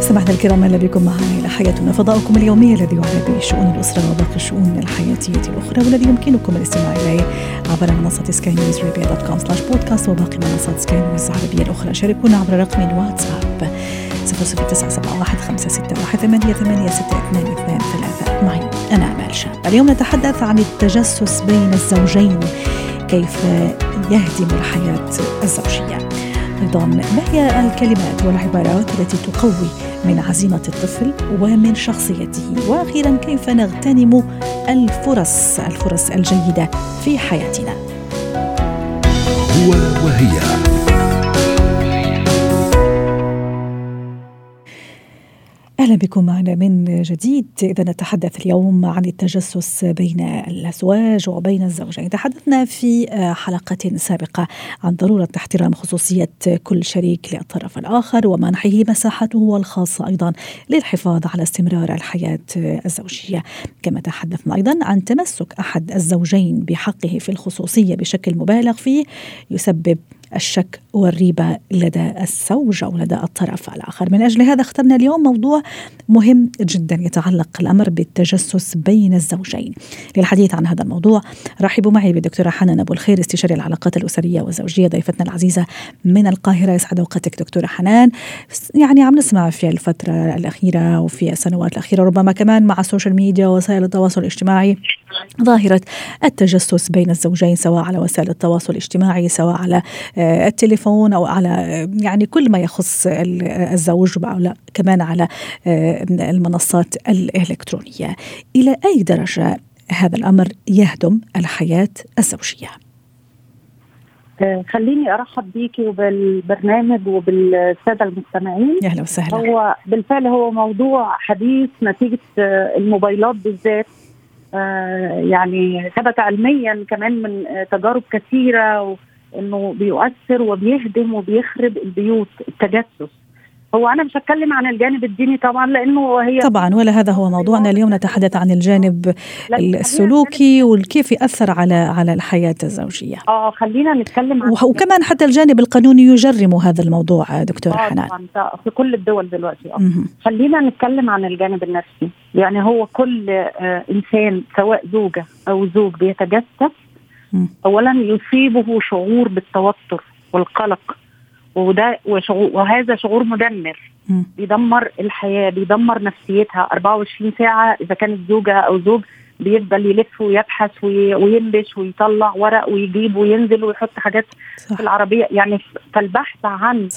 سمعنا الكرام، أهلا بكم معنا إلى حياتنا، فضاؤكم اليومي الذي يعنى بشؤون الأسرة وباقي الشؤون الحياتية الأخرى، والذي يمكنكم الاستماع إليه عبر منصة سكاي نيوز أرابيا .com/بودكاست وباقي منصات سكاي نيوز العربية الأخرى. شاركونا عبر رقم الواتساب 009715661886223. معي أنا أمال شاب. اليوم نتحدث عن التجسس بين الزوجين، كيف يهدم الحياة الزوجية. أيضاً ما هي الكلمات والعبارات التي تقوي من عزيمة الطفل ومن شخصيته؟ وأخيراً كيف نغتنم الفرص الجيدة في حياتنا؟ هو وهي. أهلا بكم معنا من جديد. إذا نتحدث اليوم عن التجسس بين الأزواج وبين الزوجين. تحدثنا في حلقة سابقة عن ضرورة احترام خصوصية كل شريك للطرف الآخر ومنحه مساحته الخاصة، أيضا للحفاظ على استمرار الحياة الزوجية. كما تحدثنا أيضا عن تمسك أحد الزوجين بحقه في الخصوصية بشكل مبالغ فيه يسبب الشك والريبة لدى الزوجة ولدى الطرف الآخر. من أجل هذا اخترنا اليوم موضوع مهم جدا يتعلق الأمر بالتجسس بين الزوجين. للحديث عن هذا الموضوع رحبوا معي بالدكتورة حنان أبو الخير، استشاري العلاقات الأسرية والزوجية، ضيفتنا العزيزة من القاهرة. يسعد وقتك دكتورة حنان. يعني عم نسمع في الفترة الأخيرة وفي السنوات الأخيرة، ربما كمان مع السوشيال ميديا ووسائل التواصل الاجتماعي، ظاهرة التجسس بين الزوجين، سواء على وسائل التواصل الاجتماعي، سواء على التليفون، أو على يعني كل ما يخص الزوج، أو كمان على المنصات الإلكترونية. إلى أي درجة هذا الأمر يهدم الحياة الزوجية؟ خليني أرحب بيكي وبالبرنامج وبالسادة المستمعين. أهلا وسهلا. هو بالفعل هو موضوع حديث نتيجة الموبايلات بالذات، يعني ثبت علميا كمان من تجارب كثيرة انه بيؤثر وبيهدم وبيخرب البيوت. التجسس هو، انا مش هتكلم عن الجانب الديني طبعا، لانه هي طبعا ولا هذا هو موضوعنا اليوم. نتحدث عن الجانب السلوكي وكيف يأثر على الحياة الزوجية. خلينا نتكلم عن وكمان حتى الجانب القانوني يجرم هذا الموضوع دكتور حنان في كل الدول دلوقتي. خلينا نتكلم عن الجانب النفسي. يعني هو كل انسان سواء زوجة او زوج بيتجسس، أولا يصيبه شعور بالتوتر والقلق، وهذا شعور مدمر، بيدمر الحياة، بيدمر نفسيتها 24 ساعة. إذا كانت زوجة أو زوج بيفضل يلف ويبحث وينبش ويطلع ورق ويجيب وينزل ويحط حاجات في العربية، يعني فالبحث عن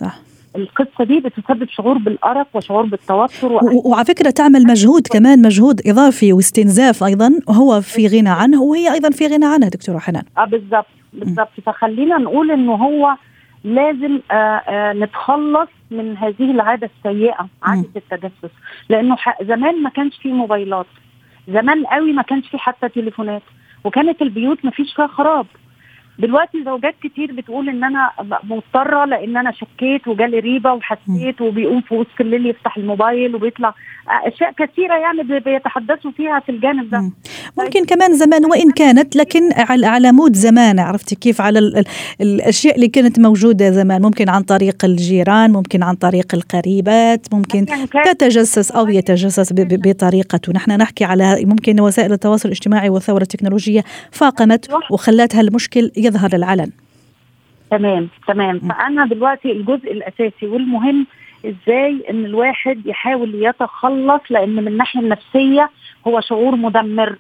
القصة دي بتسبب شعور بالأرق وشعور بالتوتر، وعلى فكرة تعمل مجهود كمان، مجهود إضافي واستنزاف أيضا، وهو في غنى عنه وهي أيضا في غنى عنها دكتورة حنان. بالضبط. فخلينا نقول إنه هو لازم نتخلص من هذه العادة السيئة، عادة التجسس، لأنه زمان ما كانش فيه موبايلات، زمان قوي ما كانش فيه حتى تليفونات، وكانت البيوت ما فيش فيها خراب. دلوقتي زوجات كتير بتقول ان انا مضطره، لان انا شكيت وجالي ريبه وحسيت، وبيقوم في وسط الليل يفتح الموبايل وبيطلع اشياء كثيره يعني بيتحدثوا فيها في الجانب ده. ممكن كمان زمان، وان كانت لكن على مود زمان، عرفتي كيف، على الاشياء اللي كانت موجوده زمان، ممكن عن طريق الجيران، ممكن عن طريق القريبات، ممكن تتجسس او يتجسس بطريقته. نحن نحكي على ممكن وسائل التواصل الاجتماعي والثوره التكنولوجيه فاقمت وخلت هالمشكل يظهر العلن. تمام. فأنا دلوقتي الجزء الأساسي والمهم إزاي إن الواحد يحاول يتخلص، لأن من الناحية النفسية هو شعور مدمر.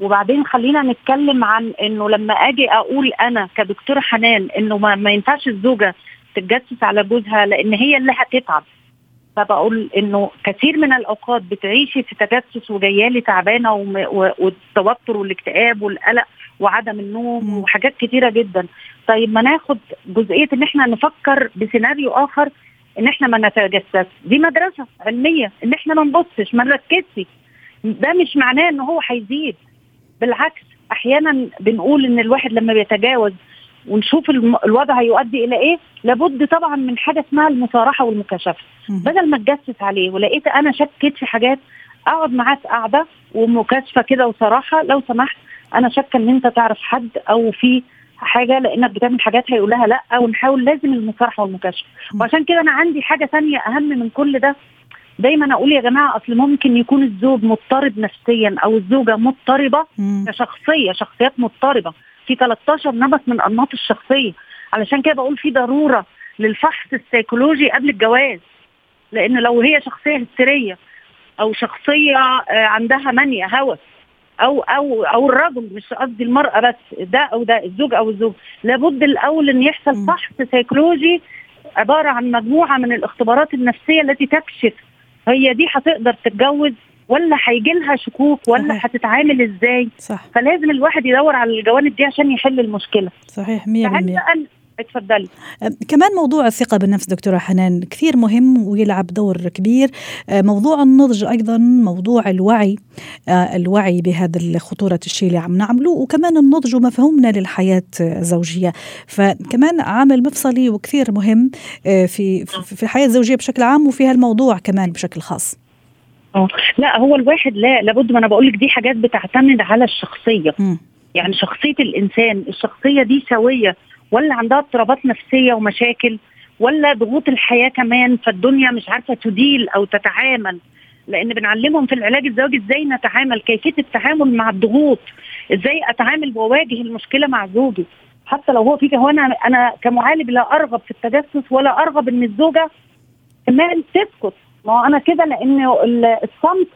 وبعدين خلينا نتكلم عن إنه لما أجي أقول أنا كدكتور حنان إنه ما ينفعش الزوجة تتجسس على جوزها لأن هي اللي هتتعب، فبقول إنه كثير من الأوقات بتعيشي في تجسس وجيالي تعبانة والتوتر والاكتئاب والقلق وعدم النوم وحاجات كتيرة جدا. طيب ما ناخد جزئية ان احنا نفكر بسيناريو اخر، ان احنا ما نتجسس. دي مدرسة علمية، ان احنا ما نبصش ما نركزش، ده مش معناه ان هو هيزيد، بالعكس احيانا بنقول ان الواحد لما بيتجاوز ونشوف الوضع هيؤدي الى ايه. لابد طبعا من حاجه اسمها المصارحه والمكاشفه، بدل ما اتجسس عليه ولقيت انا شكيت في حاجات اقعد معاه قاعده ومكاشفه كده وصراحه، لو سمحت انا شاكه ان انت تعرف حد او في حاجه لانك بتعمل حاجات هيقولها لا، ونحاول لازم المصارحه والمكاشفه. وعشان كده انا عندي حاجه ثانيه اهم من كل ده، دايما اقول يا جماعه اصل ممكن يكون الزوج مضطرب نفسيا او الزوجه مضطربه كشخصيه، شخصيات مضطربه في 13 نمط من انماط الشخصيه. علشان كده بقول في ضروره للفحص السيكولوجي قبل الجواز، لان لو هي شخصيه هستيريه او شخصيه عندها منيه هوس او الرجل، مش قصدي المراه بس، ده او ده، الزوج او الزوج، لابد الاول ان يحصل فحص سيكولوجي عباره عن مجموعه من الاختبارات النفسيه التي تكشف هي دي هتقدر تتجوز ولا هيجيلها شكوك ولا هتتعامل ازاي. صح. فلازم الواحد يدور على الجوانب دي عشان يحل المشكله. صحيح 100%. اتفضلي. كمان موضوع الثقة بالنفس دكتورة حنان كثير مهم ويلعب دور كبير، موضوع النضج أيضا، موضوع الوعي بهذا الخطورة الشيء اللي عم نعمله، وكمان النضج ومفهومنا للحياة الزوجية، فكمان عامل مفصلي وكثير مهم في الحياة الزوجية بشكل عام وفي هالموضوع كمان بشكل خاص. لا هو الواحد لابد، ما أنا بقولك دي حاجات بتعتمد على الشخصية، يعني شخصية الإنسان، الشخصية دي سوية ولا عندها اضطرابات نفسية ومشاكل ولا ضغوط الحياة كمان، فالدنيا مش عارفة تديل أو تتعامل. لأن بنعلمهم في العلاج الزوجي إزاي نتعامل، كيفية التعامل مع الضغوط، إزاي أتعامل وواجه المشكلة مع زوجي حتى لو هو فيك. هو أنا كمعالج لا أرغب في التجسس ولا أرغب إن الزوجة كمان تسكت، ما أنا كده، لأن الصمت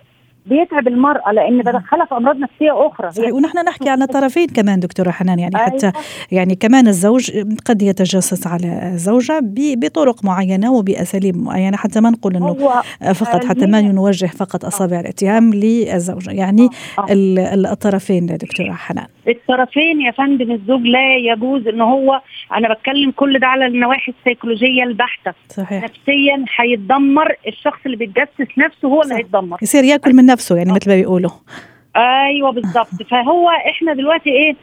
بيتعب المرأة، لأن بدخلها في أمراض نفسية أخرى. صحيح. ونحن نحكي على طرفين كمان دكتورة حنان، يعني حتى يعني كمان الزوج قد يتجسس على الزوجة بطرق معينة وبأساليب معينة، حتى ما نقول إنه فقط، حتى ما نوجه فقط أصابع الاتهام للزوجة، يعني الطرفين دكتورة حنان. الطرفين يا فندم. الزوج لا يجوز إنه هو، أنا بتكلم كل ده على النواحي السيكولوجية البحتة. صحيح. نفسيا هيتدمر الشخص اللي بيتجسس نفسه، هو اللي هيتدمر، يصير يأكل من نفسه، يعني مثل ما بيقولوا. ايوه بالضبط. فهو احنا دلوقتي ايه،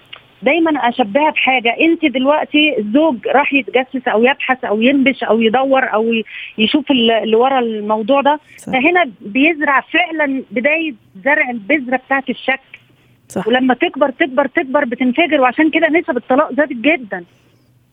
دايما اشبهها بحاجه، انت دلوقتي الزوج راح يتجسس او يبحث او ينبش او يدور او يشوف اللي ورا الموضوع ده. صح. فهنا بيزرع فعلا بدايه زرع البذره بتاعه الشك. صح. ولما تكبر تكبر تكبر بتنفجر، وعشان كده نسب الطلاق زادت جدا.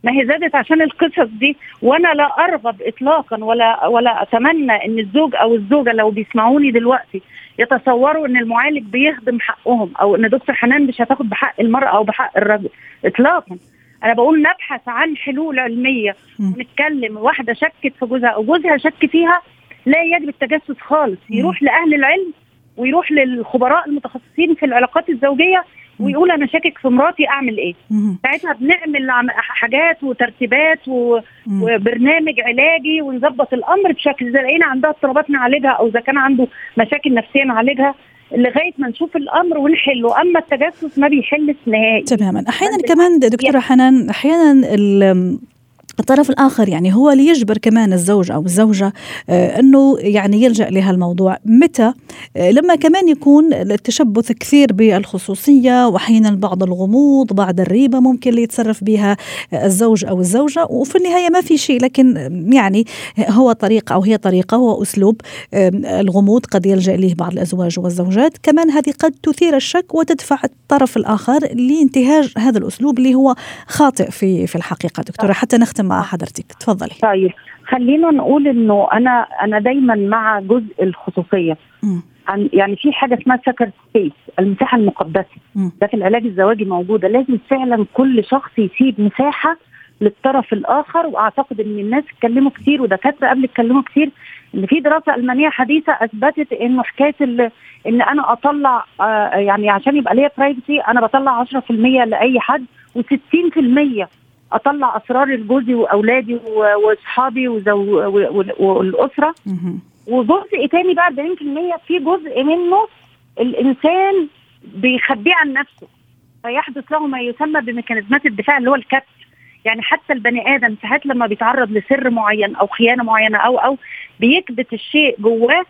ما هي زادت عشان القصص دي، وانا لا ارغب اطلاقا ولا اتمنى ان الزوج او الزوجه لو بيسمعوني دلوقتي يتصوروا ان المعالج بيخدم حقهم، او ان دكتور حنان مش هتاخد بحق المراه او بحق الرجل اطلاقا. انا بقول نبحث عن حلول علميه ونتكلم. واحده شكت في جوزها او جوزها شك فيها، لا يجب التجسس خالص، يروح لاهل العلم ويروح للخبراء المتخصصين في العلاقات الزوجيه ويقول أنا شاكك في مراتي، أعمل إيه؟ ساعتها بنعمل حاجات وترتيبات وبرنامج علاجي ونظبط الأمر بشكل، إذا لقينا عندها اضطرابات نعالجها، أو إذا كان عنده مشاكل نفسية نعالجها، لغاية ما نشوف الأمر ونحله. أما التجسس ما بيحلش نهائي. تماما. أحيانا كمان دكتورة حنان، أحيانا الطرف الآخر يعني هو اللي يجبر كمان الزوج أو الزوجة أنه يعني يلجأ لهالموضوع. متى؟ لما كمان يكون التشبث كثير بالخصوصية، وأحيانا بعض الغموض، بعض الريبة ممكن اللي يتصرف بها الزوج أو الزوجة، وفي النهاية ما في شيء، لكن يعني هو طريقة أو هي طريقة، هو أسلوب الغموض قد يلجأ إليه بعض الأزواج والزوجات. كمان هذه قد تثير الشك وتدفع الطرف الآخر لانتهاج هذا الأسلوب اللي هو خاطئ في الحقيقة. دكتورة حتى نختم مع حضرتك، تفضلي. طيب خلينا نقول انه انا دايما مع جزء الخصوصيه. يعني في حاجه اسمها سكرت سبيس، المساحه المقدسه، ده في العلاج الزواجي موجوده. لازم فعلا كل شخص يسيب مساحه للطرف الاخر، واعتقد ان الناس اتكلموا كتير ودكاتره قبل اتكلموا كتير، ان في دراسه المانيه حديثه اثبتت انه حكايه ان انا اطلع يعني عشان يبقى ليا برايفتي، انا بطلع 10% لاي حد، و60% أطلع أسرار الجوزي وأولادي وأصحابي والأسرة، وجزء تاني بقى 40% في جزء منه الإنسان بيخبيه عن نفسه، فيحدث له ما يسمى بميكانيزمات الدفاع اللي هو الكبت. يعني حتى البني آدم ساعات لما بيتعرض لسر معين أو خيانة معينة أو بيكبت الشيء جواه.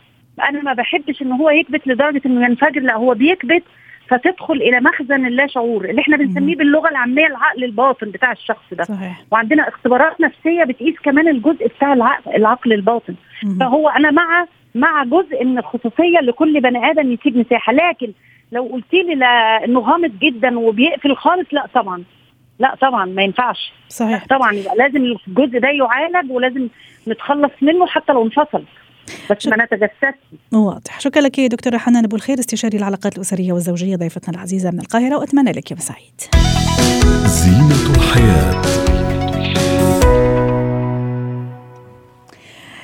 أنا ما بحبش إن هو يكبت لدرجة إنه ينفجر، لا هو بيكبت فتدخل الى مخزن اللا شعور اللي احنا بنسميه باللغه العاميه العقل الباطن بتاع الشخص ده. صحيح. وعندنا اختبارات نفسيه بتقيس كمان الجزء بتاع العقل الباطن. فهو انا مع جزء من الخصوصيه لكل بني ادم يسيب مساحه، لكن لو قلت لي لانه غامض جدا وبيقفل خالص، لا طبعا ما ينفعش. صحيح. طبعا يبقى لازم الجزء ده يعالج ولازم نتخلص منه حتى لو انفصل، بس ما نتجسسش. واضح. شكرا لك يا دكتورة حنان أبو الخير، استشاري العلاقات الأسرية والزوجية، ضيفتنا العزيزة من القاهرة، وأتمنى لك يوم سعيد. زينة الحياة.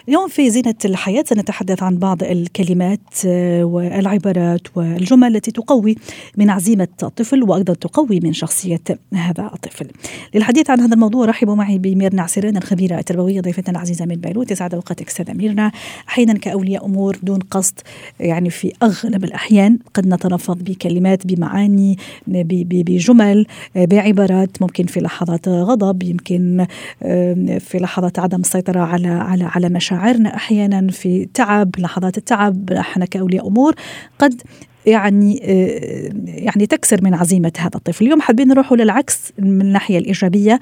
اليوم في زينة الحياة سنتحدث عن بعض الكلمات والعبارات والجمل التي تقوي من عزيمة الطفل وأيضا تقوي من شخصية هذا الطفل. للحديث عن هذا الموضوع رحبوا معي بميرنا عسيران، الخبيرة التربوية، ضيفتنا العزيزة من بيروت. يسعد أوقاتك أستاذة ميرنا. أحيانا كأولياء أمور دون قصد، يعني في أغلب الأحيان قد نتلفظ بكلمات، بمعاني، بجمل، بعبارات، ممكن في لحظات غضب، يمكن في لحظات عدم السيطرة على مشاعر شعرنا، أحيانا في تعب، لحظات التعب نحن كأولياء أمور قد يعني تكسر من عزيمة هذا الطفل. اليوم حابين نروحوا للعكس من الناحية الإيجابية.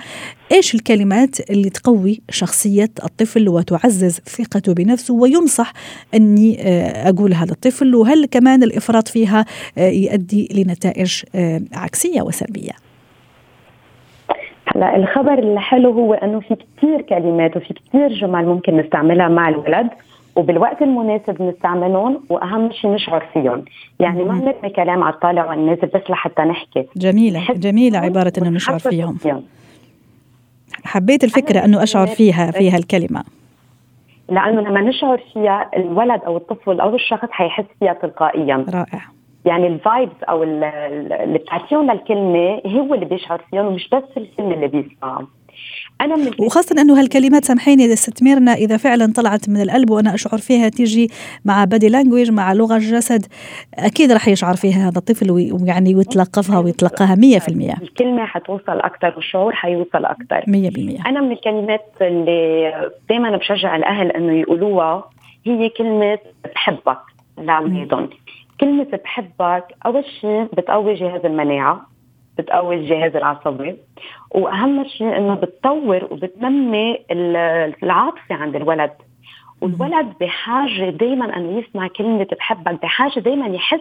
إيش الكلمات اللي تقوي شخصية الطفل وتعزز ثقته بنفسه وينصح أني أقولها للطفل، وهل كمان الإفراط فيها يؤدي لنتائج عكسية وسلبية؟ هلا الخبر الحلو هو انه في كتير كلمات وفي كتير جمل ممكن نستعملها مع الولد، وبالوقت المناسب نستعملهم، واهم شيء نشعر فيهم. يعني ما نرمي كلام على الطالع والنازل بس لحتى نحكي. جميله عباره انه نشعر فيهم. حبيت الفكره انه اشعر فيها الكلمه، لانه لما نشعر فيها الولد او الطفل او الشخص حيحس فيها تلقائيا. رائع. يعني الفايبس او اللي بتعطيهم للكلمه هو اللي بيشعر فيهم، ومش بس الكلمه اللي بيسمعها. وخاصه انه هالكلمات، سامحيني اذا استثمرنا، اذا فعلا طلعت من القلب وانا اشعر فيها، تيجي مع بادي لانجويج، مع لغه الجسد، اكيد رح يشعر فيها هذا الطفل ويعني ويتلقفها ويتلقاها 100%. الكلمه حتوصل اكثر والشعور حيوصل اكثر 100%. انا من الكلمات اللي دائما بشجع الاهل انه يقولوها هي كلمه بحبك لاولادهم. كلمة بحبك أول شيء بتقوي جهاز المناعة، بتقوي الجهاز العصبي، وأهم شيء إنه بتطور وبتنمي العاطفة عند الولد. والولد بحاجة دايما أنه يسمع كلمة بحبك، بحاجة دايما يحس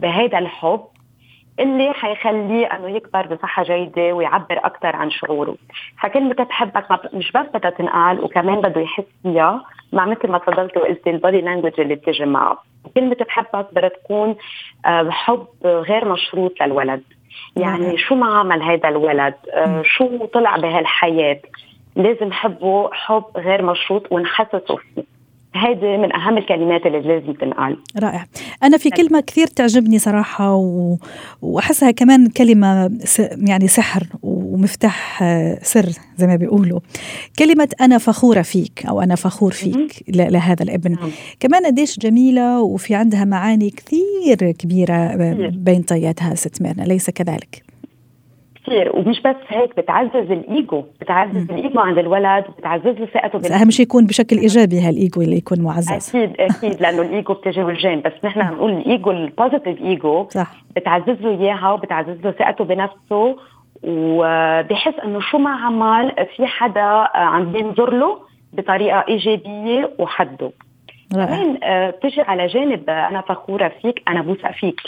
بهذا الحب اللي حيخليه أنه يكبر بصحة جيدة ويعبر أكتر عن شعوره. فكلمة بحبك مش بس بدها تنقال، وكمان بده يحس فيها، مع مثل ما تفضلت وقلت البادي لانجوج اللي بتجي معه. كلمة بحبك بدها تكون حب غير مشروط للولد. يعني شو ما عمل هذا الولد، شو طلع بهالحياة، لازم حبه حب غير مشروط ونحسسه فيه. هذه من أهم الكلمات اللي لازم تنقال. رائع. أنا في كلمة كثير تعجبني صراحة وأحسها كمان كلمة يعني سحر ومفتاح سر زي ما بيقولوا، كلمة أنا فخورة فيك أو أنا فخور فيك لهذا الابن. كمان قديش جميلة وفي عندها معاني كثير كبيرة بين طياتها ستمرنا، ليس كذلك؟ كثير. ومش بس هيك، بتعزز الإيجو، بتعزز الإيجو عند الولد، بتعزز له ثقته بالنفس. أهم شيء يكون بشكل إيجابي هالإيجو اللي يكون معزز. أكيد لأنه الإيجو بتجي وجهين، بس نحن هنقول الإيجو البوزيتيف إيجو. صح. بتعزز له إياها وبتعزز له ثقته بنفسه، وبحس إنه شو ما عمل في حدا عم بينظر له بطريقة إيجابية وحده. كمان بتجي على جانب أنا فخورة فيك، أنا بوثق فيك.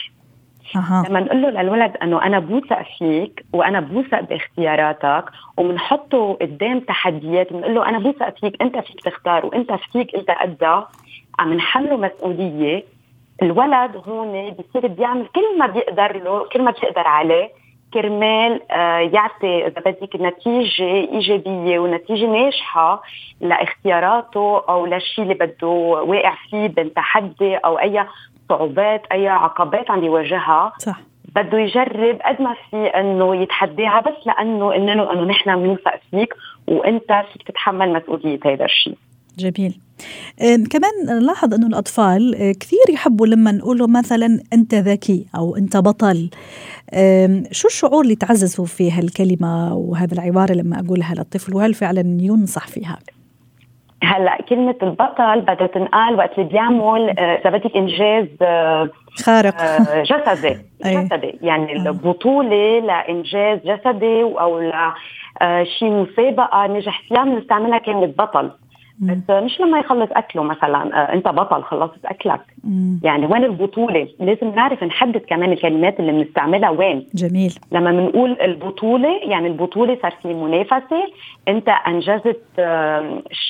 لما نقول له للولد أنه أنا بوثق فيك وأنا بوثق باختياراتك، ومنحطه قدام تحديات، بنقول له أنا بوثق فيك، أنت فيك تختار، وأنت فيك، أنت قدها، عم نحمله مسؤولية. الولد هون بيصير بيعمل كل ما بيقدر له، كل ما بيقدر عليه، كرمال يعطي إذا بدك نتيجة إيجابية ونتيجة ناجحة لاختياراته أو للشيء اللي بده واقع فيه من تحدي أو أي صعوبات، أي عقبات عم يواجهها. صح. بده يجرب قد ما في أنه يتحديها، بس لأنه إنه نحن بنوثق فيك وأنت فيك تتحمل مسؤولية هذا الشيء. جميل. كمان لاحظ أنه الأطفال كثير يحبوا لما نقوله مثلا أنت ذكي أو أنت بطل. شو الشعور اللي تعززوا فيه هالكلمة وهذا العبارة لما أقولها للطفل، وهل فعلا ينصح فيها؟ هلا كلمه البطل بدها تنقال وقت اللي بيعمل اذا بدك انجاز خارق جسدي جسدي، يعني البطوله لانجاز جسدي او لشيء مسابقه نجح فيها بنستعملها كلمه بطل. بس مش لما يخلص أكله مثلا أنت بطل خلصت أكلك. يعني وين البطولة؟ لازم نعرف نحدد كمان الكلمات اللي بنستعملها وين. جميل. لما منقول البطولة، يعني البطولة صار في منافسة، أنت أنجزت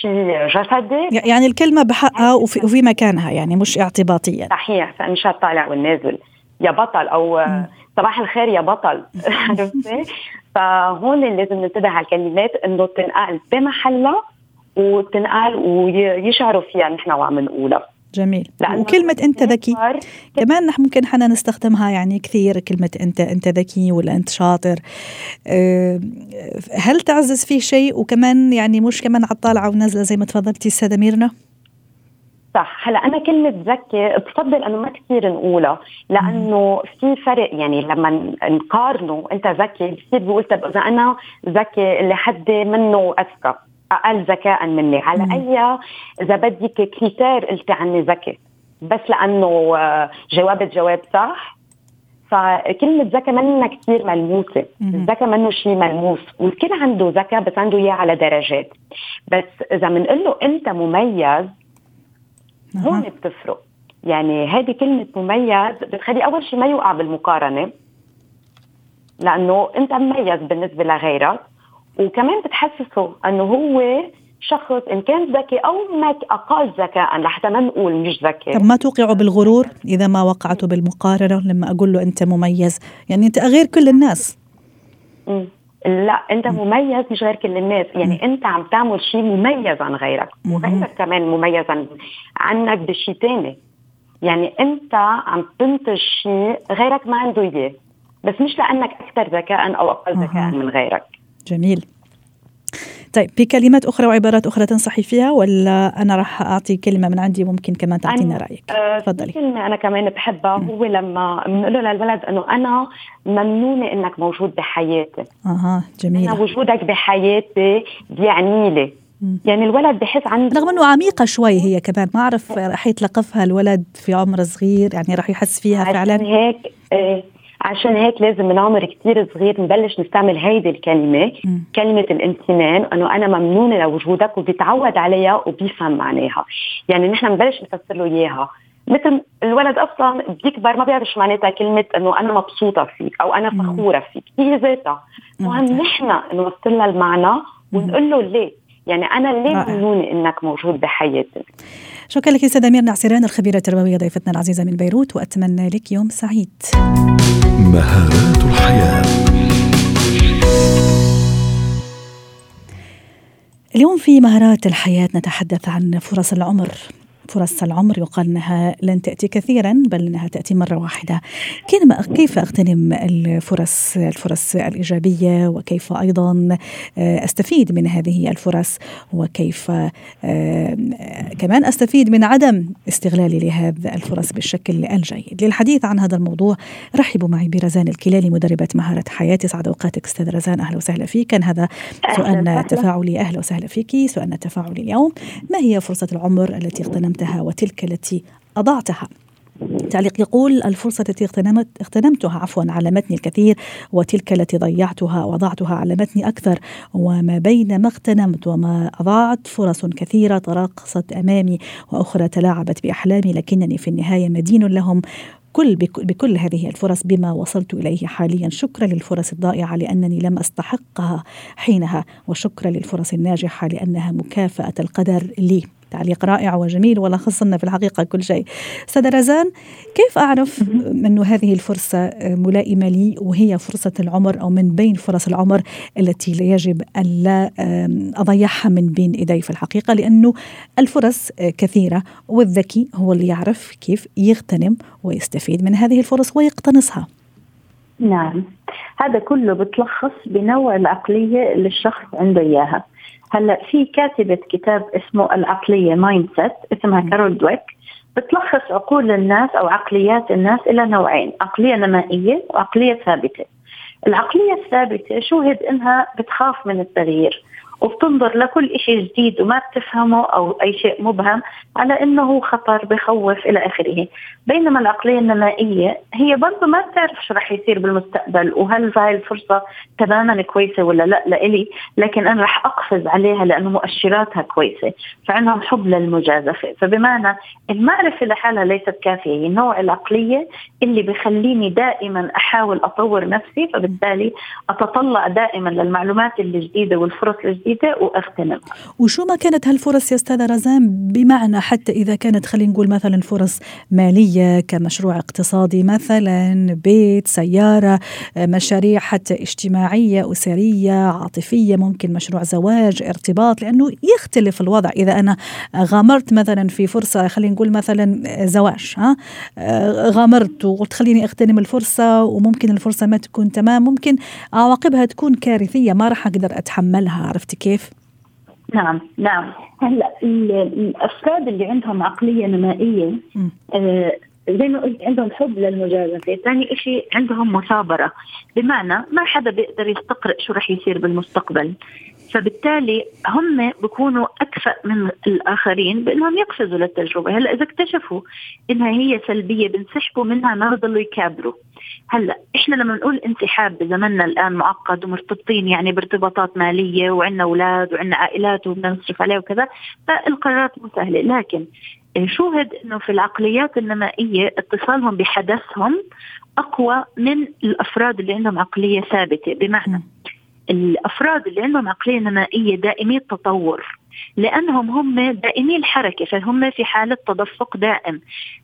شيء جسدي، يعني الكلمة بحقها وفي مكانها، يعني مش اعتباطيا. صحيح، فمش هتطالع والنازل يا بطل أو صباح الخير يا بطل. فهون لازم ننتبه على الكلمات أنه تنقل بمحلها وتنقال ويشعروا فيها نحن وعم نقولها. جميل. وكلمة أنت ذكي كمان ممكن حنا نستخدمها يعني كثير، كلمة أنت ذكي ولا أنت شاطر. هل تعزز فيه شيء وكمان يعني مش كمان على الطالعة ونازلة زي ما تفضلتي السادة ميرنا؟ صح. هلا أنا كلمة ذكي بفضل أنه ما كثير نقولها، لأنه في فرق، يعني لما نقارنه أنت ذكي بصير بقول طب إذا أنا ذكي اللي حد منه أذكى أقل ذكاء مني على أي إذا بدك كتير قلت عني ذكي بس لأنه جوابت جواب صح. فكلمة ذكاء منها كتير ملموسة، الذكاء منه شيء ملموس، والكل عنده ذكاء بس عنده إياه على درجات. بس إذا منقله أنت مميز هون بتفرق. يعني هذه كلمة مميز بتخلي أول شيء ما يوقع بالمقارنة لأنه أنت مميز بالنسبة لغيرك، وكمان بتحسسه أنه هو شخص إن كان ذكي أو ما أقل ذكاء لحتى ما نقول مش ذكي. طب ما توقعه بالغرور إذا ما وقعته بالمقارنة لما أقول له أنت مميز، يعني أنت غير كل الناس. لا، أنت مميز مش غير كل الناس، يعني أنت عم تعمل شيء مميز عن غيرك وغيرك كمان مميز عنك بشيء تاني. يعني أنت عم تنتج شيء غيرك ما عنده إياه، بس مش لأنك أكثر ذكاء أو أقل ذكاء من غيرك. جميل. طيب بكلمات أخرى وعبارات أخرى تنصحي فيها، ولا أنا راح أعطي كلمة من عندي ممكن كمان تعطينا رأيك؟ تفضلي. كلمة أنا كمان بحبها هو لما بنقوله للولد أنه أنا ممنونة أنك موجود بحياتي. جميل. أنا وجودك بحياتي بيعني لي. يعني الولد بحس عنده، رغم أنه عميقة شوي هي كمان، ما أعرف راح يتلقفها الولد في عمر صغير، يعني راح يحس فيها فعلا. هيك عشان هيك لازم من عمر كتير صغير نبلش نستعمل هيدي الكلمة، كلمة الامتنان، أنه أنا ممنونة لوجودك، وبيتعود عليها وبيفهم معناها. يعني نحن نبلش نفسر له إياها. مثل الولد أصلا بيكبر ما بيعرفش معناتها كلمة أنه أنا مبسوطة فيك أو أنا فخورة فيك، هي ذاتها. مهم نحن نوصل لها المعنى ونقول له ليه، يعني أنا ليه ممنونة إنك موجود بحياتي. شكرا لك سيدة ميرنا عسيران الخبيرة التربوية ضيفتنا العزيزة من بيروت، وأتمنى لك يوم سعيد. مهارات الحياة. اليوم في مهارات الحياة نتحدث عن فرص العمر. فرص العمر يقال أنها لن تأتي كثيرا بل أنها تأتي مرة واحدة. كيف أغتنم الفرص الإيجابية، وكيف أيضا أستفيد من هذه الفرص، وكيف كمان أستفيد من عدم استغلالي لهذه الفرص بالشكل الجيد؟ للحديث عن هذا الموضوع رحبوا معي برزان الكيلالي مدربة مهارة حياة. سعد أوقاتك أستاذ رزان، أهلا وسهلا فيك. كان هذا سؤالنا التفاعلي. أهلا وسهلا فيكي. سؤالنا التفاعلي اليوم: ما هي فرصة العمر التي اغتنمتها وتلك التي أضعتها؟ تعليق يقول: الفرصة التي اغتنمتها علمتني الكثير، وتلك التي ضيعتها وضعتها علمتني أكثر، وما بين ما اغتنمت وما أضعت فرص كثيرة تراقصت أمامي وأخرى تلاعبت بأحلامي، لكنني في النهاية مدين لهم بكل هذه الفرص بما وصلت إليه حاليا. شكرا للفرص الضائعة لأنني لم أستحقها حينها، وشكرا للفرص الناجحة لأنها مكافأة القدر لي. تعليق رائع وجميل، ولا خصنا في الحقيقة كل شيء. سيدة رزان، كيف أعرف أن هذه الفرصة ملائمة لي وهي فرصة العمر، أو من بين فرص العمر التي لا يجب أن لا أضيعها من بين إيدي في الحقيقة، لأنه الفرص كثيرة والذكي هو اللي يعرف كيف يغتنم ويستفيد من هذه الفرص ويقتنصها؟ نعم، هذا كله بتلخص بنوع العقلية اللي الشخص عنده إياها. هلا في كاتبة كتاب اسمه العقلية Mindset اسمها كارول دويك، بتلخص عقول الناس أو عقليات الناس إلى نوعين: عقلية نمائية وعقلية ثابتة. العقلية الثابتة شوهد إنها بتخاف من التغيير وبتنظر لكل إشي جديد وما بتفهمه أو أي شيء مبهم على إنه خطر بخوف إلى آخره. بينما العقلية النمائية هي برضو ما بتعرف شو رح يصير بالمستقبل وهل هاي الفرصة تماما كويسة ولا لا لإلي، لكن أنا رح أقفز عليها لأنه مؤشراتها كويسة، فعندهم حب للمجازفة. فبمعنى المعرفة لحالها ليست كافية، هي نوع العقلية اللي بيخليني دائما أحاول أطور نفسي، فبالتالي أتطلع دائما للمعلومات الجديدة والفرص الجديدة وأغتنمها. وشو ما كانت هالفرص يا أستاذة رزان، بمعنى حتى إذا كانت خلينا نقول مثلا فرص مالية كمشروع اقتصادي، مثلا بيت، سيارة، مشاريع حتى اجتماعية أسرية عاطفية، ممكن مشروع زواج، ارتباط، لأنه يختلف الوضع. إذا أنا غامرت مثلا في فرصة خلينا نقول مثلا زواج، غامرت وقلت خليني أغتنم الفرصة، وممكن الفرصة ما تكون تمام، ممكن عواقبها تكون كارثية، ما راح أقدر أتحملها. عرفتي كيف؟ نعم نعم. هلا الأفراد اللي عندهم عقلية نمائية زي ما قلت عندهم حب للمجازفة. ثاني إشي عندهم مثابرة، بمعنى ما حدا بيقدر يستقرأ شو رح يصير بالمستقبل، فبالتالي هم بيكونوا أكفأ من الآخرين بأنهم يقفزوا للتجربة. هلأ إذا اكتشفوا إنها هي سلبية بنسحبوا منها، ما بضلوا يكابروا. هلأ إحنا لما نقول انسحاب بزمننا الآن معقد ومرتبطين يعني بارتباطات مالية، وعنا أولاد وعنا عائلات وبدنا نصرف عليه وكذا، فالقرارات مو سهلة. لكن شوهد إنه في العقليات النمائية اتصالهم بحدثهم أقوى من الأفراد اللي عندهم عقلية ثابتة. بمعنى الأفراد اللي عندهم عقلية نمائية دائمي التطور، لأنهم هم دائمي الحركة، فهم في حالة تدفق دائم.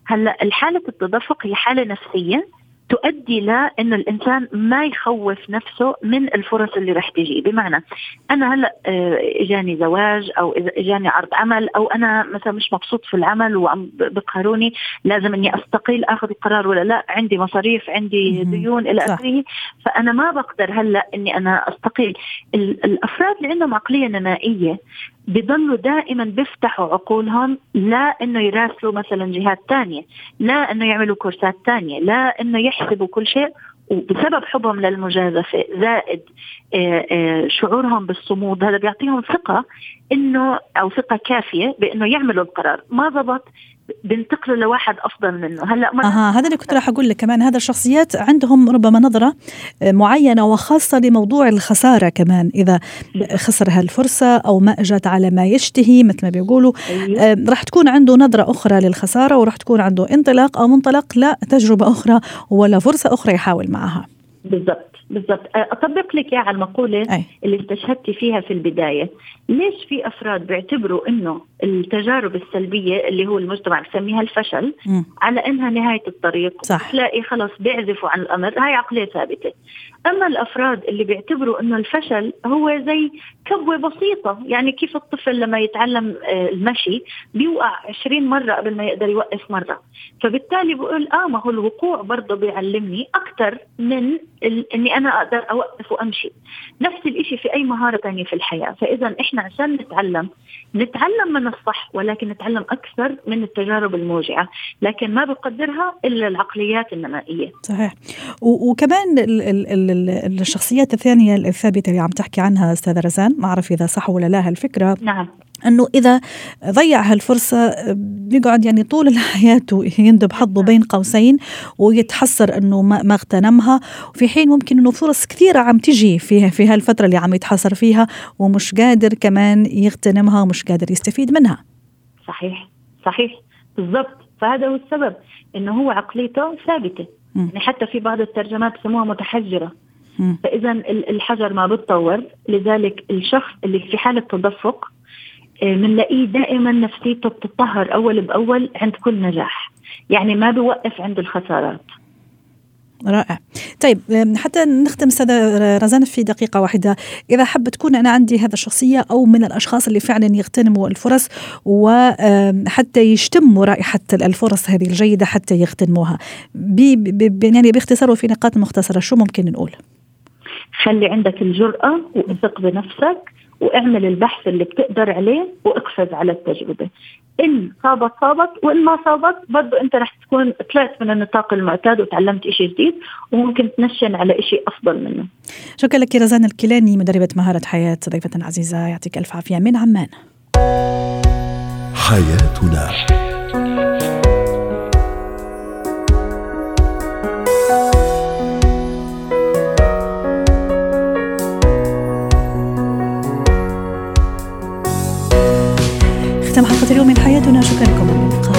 هلأ الحالة التدفق هي حالة نفسية تؤدي لأن الإنسان ما يخوف نفسه من الفرص اللي رح تجي. بمعنى أنا هلأ إجاني زواج أو إجاني عرض عمل، أو أنا مثلا مش مبسوط في العمل وبقهروني لازم أني أستقيل، أخذ القرار ولا لا، عندي مصاريف، عندي ديون إلى آخره، فأنا ما بقدر هلأ أني أنا أستقيل. الأفراد اللي عندهم عقلية نمائية بيضلوا دائما بيفتحوا عقولهم، لا انه يراسلوا مثلا جهات تانية، لا انه يعملوا كورسات تانية، لا انه يحسبوا كل شيء. وبسبب حبهم للمجازفة زائد شعورهم بالصمود، هذا بيعطيهم ثقة انه او ثقة كافية بانه يعملوا القرار. ما ضبط بنتقل لواحد أفضل منه. هلأ هذا اللي كنت راح أقول لك كمان، هذا الشخصيات عندهم ربما نظرة معينة وخاصة لموضوع الخسارة كمان، إذا خسر هالفرصة أو ما أجت على ما يشتهي مثل ما بيقولوا، راح تكون عنده نظرة أخرى للخسارة، وراح تكون عنده انطلاق أو منطلق لا تجربة أخرى ولا فرصة أخرى يحاول معها. بالضبط بالضبط. أطبق لك على المقولة اللي استشهدت فيها في البداية. ليش في أفراد بيعتبروا إنه التجارب السلبية اللي هو المجتمع بسميها الفشل على إنها نهاية الطريق، تلاقي خلاص بيعزفوا عن الأمر، هاي عقلية ثابتة. أما الأفراد اللي بيعتبروا إنه الفشل هو زي كبوة بسيطة، يعني كيف الطفل لما يتعلم المشي بيوقع 20 مرة قبل ما يقدر يوقف مرة، فبالتالي بقول ما هو الوقوع برضه بيعلمني أكتر من إني أنا أقدر أوقف وأمشي. نفس الإشي في أي مهارة تانية في الحياة. فإذا إحنا عشان نتعلم من الصح، ولكن نتعلم أكثر من التجارب الموجعة، لكن ما بقدرها إلا العقليات النمائية. صحيح. وكمان الشخصيات الثانية الثابتة اللي عم تحكي عنها أستاذة رزان، ما أعرف إذا صح ولا لا هالفكرة. نعم. أنه إذا ضيع هالفرصة بيقعد يعني طول حياته يندب حظه بين قوسين ويتحسر أنه ما اغتنمها، وفي حين ممكن أنه فرص كثيرة عم تجي في هالفترة اللي عم يتحسر فيها ومش قادر كمان يغتنمها ومش قادر يستفيد منها. صحيح صحيح بالضبط. فهذا هو السبب أنه هو عقليته ثابتة، يعني حتى في بعض الترجمات بسموها متحجرة. فإذا الحجر ما بتطور، لذلك الشخص اللي في حالة تدفق منلاقيه دائما نفسيته بتتطهر أول بأول عند كل نجاح، يعني ما بيوقف عند الخسارات. رائع. طيب حتى نختم سادة رزان في دقيقة واحدة، إذا حب تكون أنا عندي هذا الشخصية أو من الأشخاص اللي فعلا يغتنموا الفرص وحتى يشتموا رائحة الفرص هذه الجيدة حتى يغتنموها، يعني باختصار وفي نقاط مختصرة، شو ممكن نقول؟ خلي عندك الجرأة وإثق بنفسك واعمل البحث اللي بتقدر عليه واقفز على التجربة. إن صابت صابت، وإن ما صابت برضو أنت رح تكون طلعت من النطاق المعتاد وتعلمت إشي جديد وممكن تنشن على إشي أفضل منه. شكرا لك رزان الكيلاني، مدربة مهارة حياة، ضيفتنا عزيزة، يعطيك ألف عافية من عمان. حياتنا ختم حلقة اليوم من حياتنا. شكرا لكم.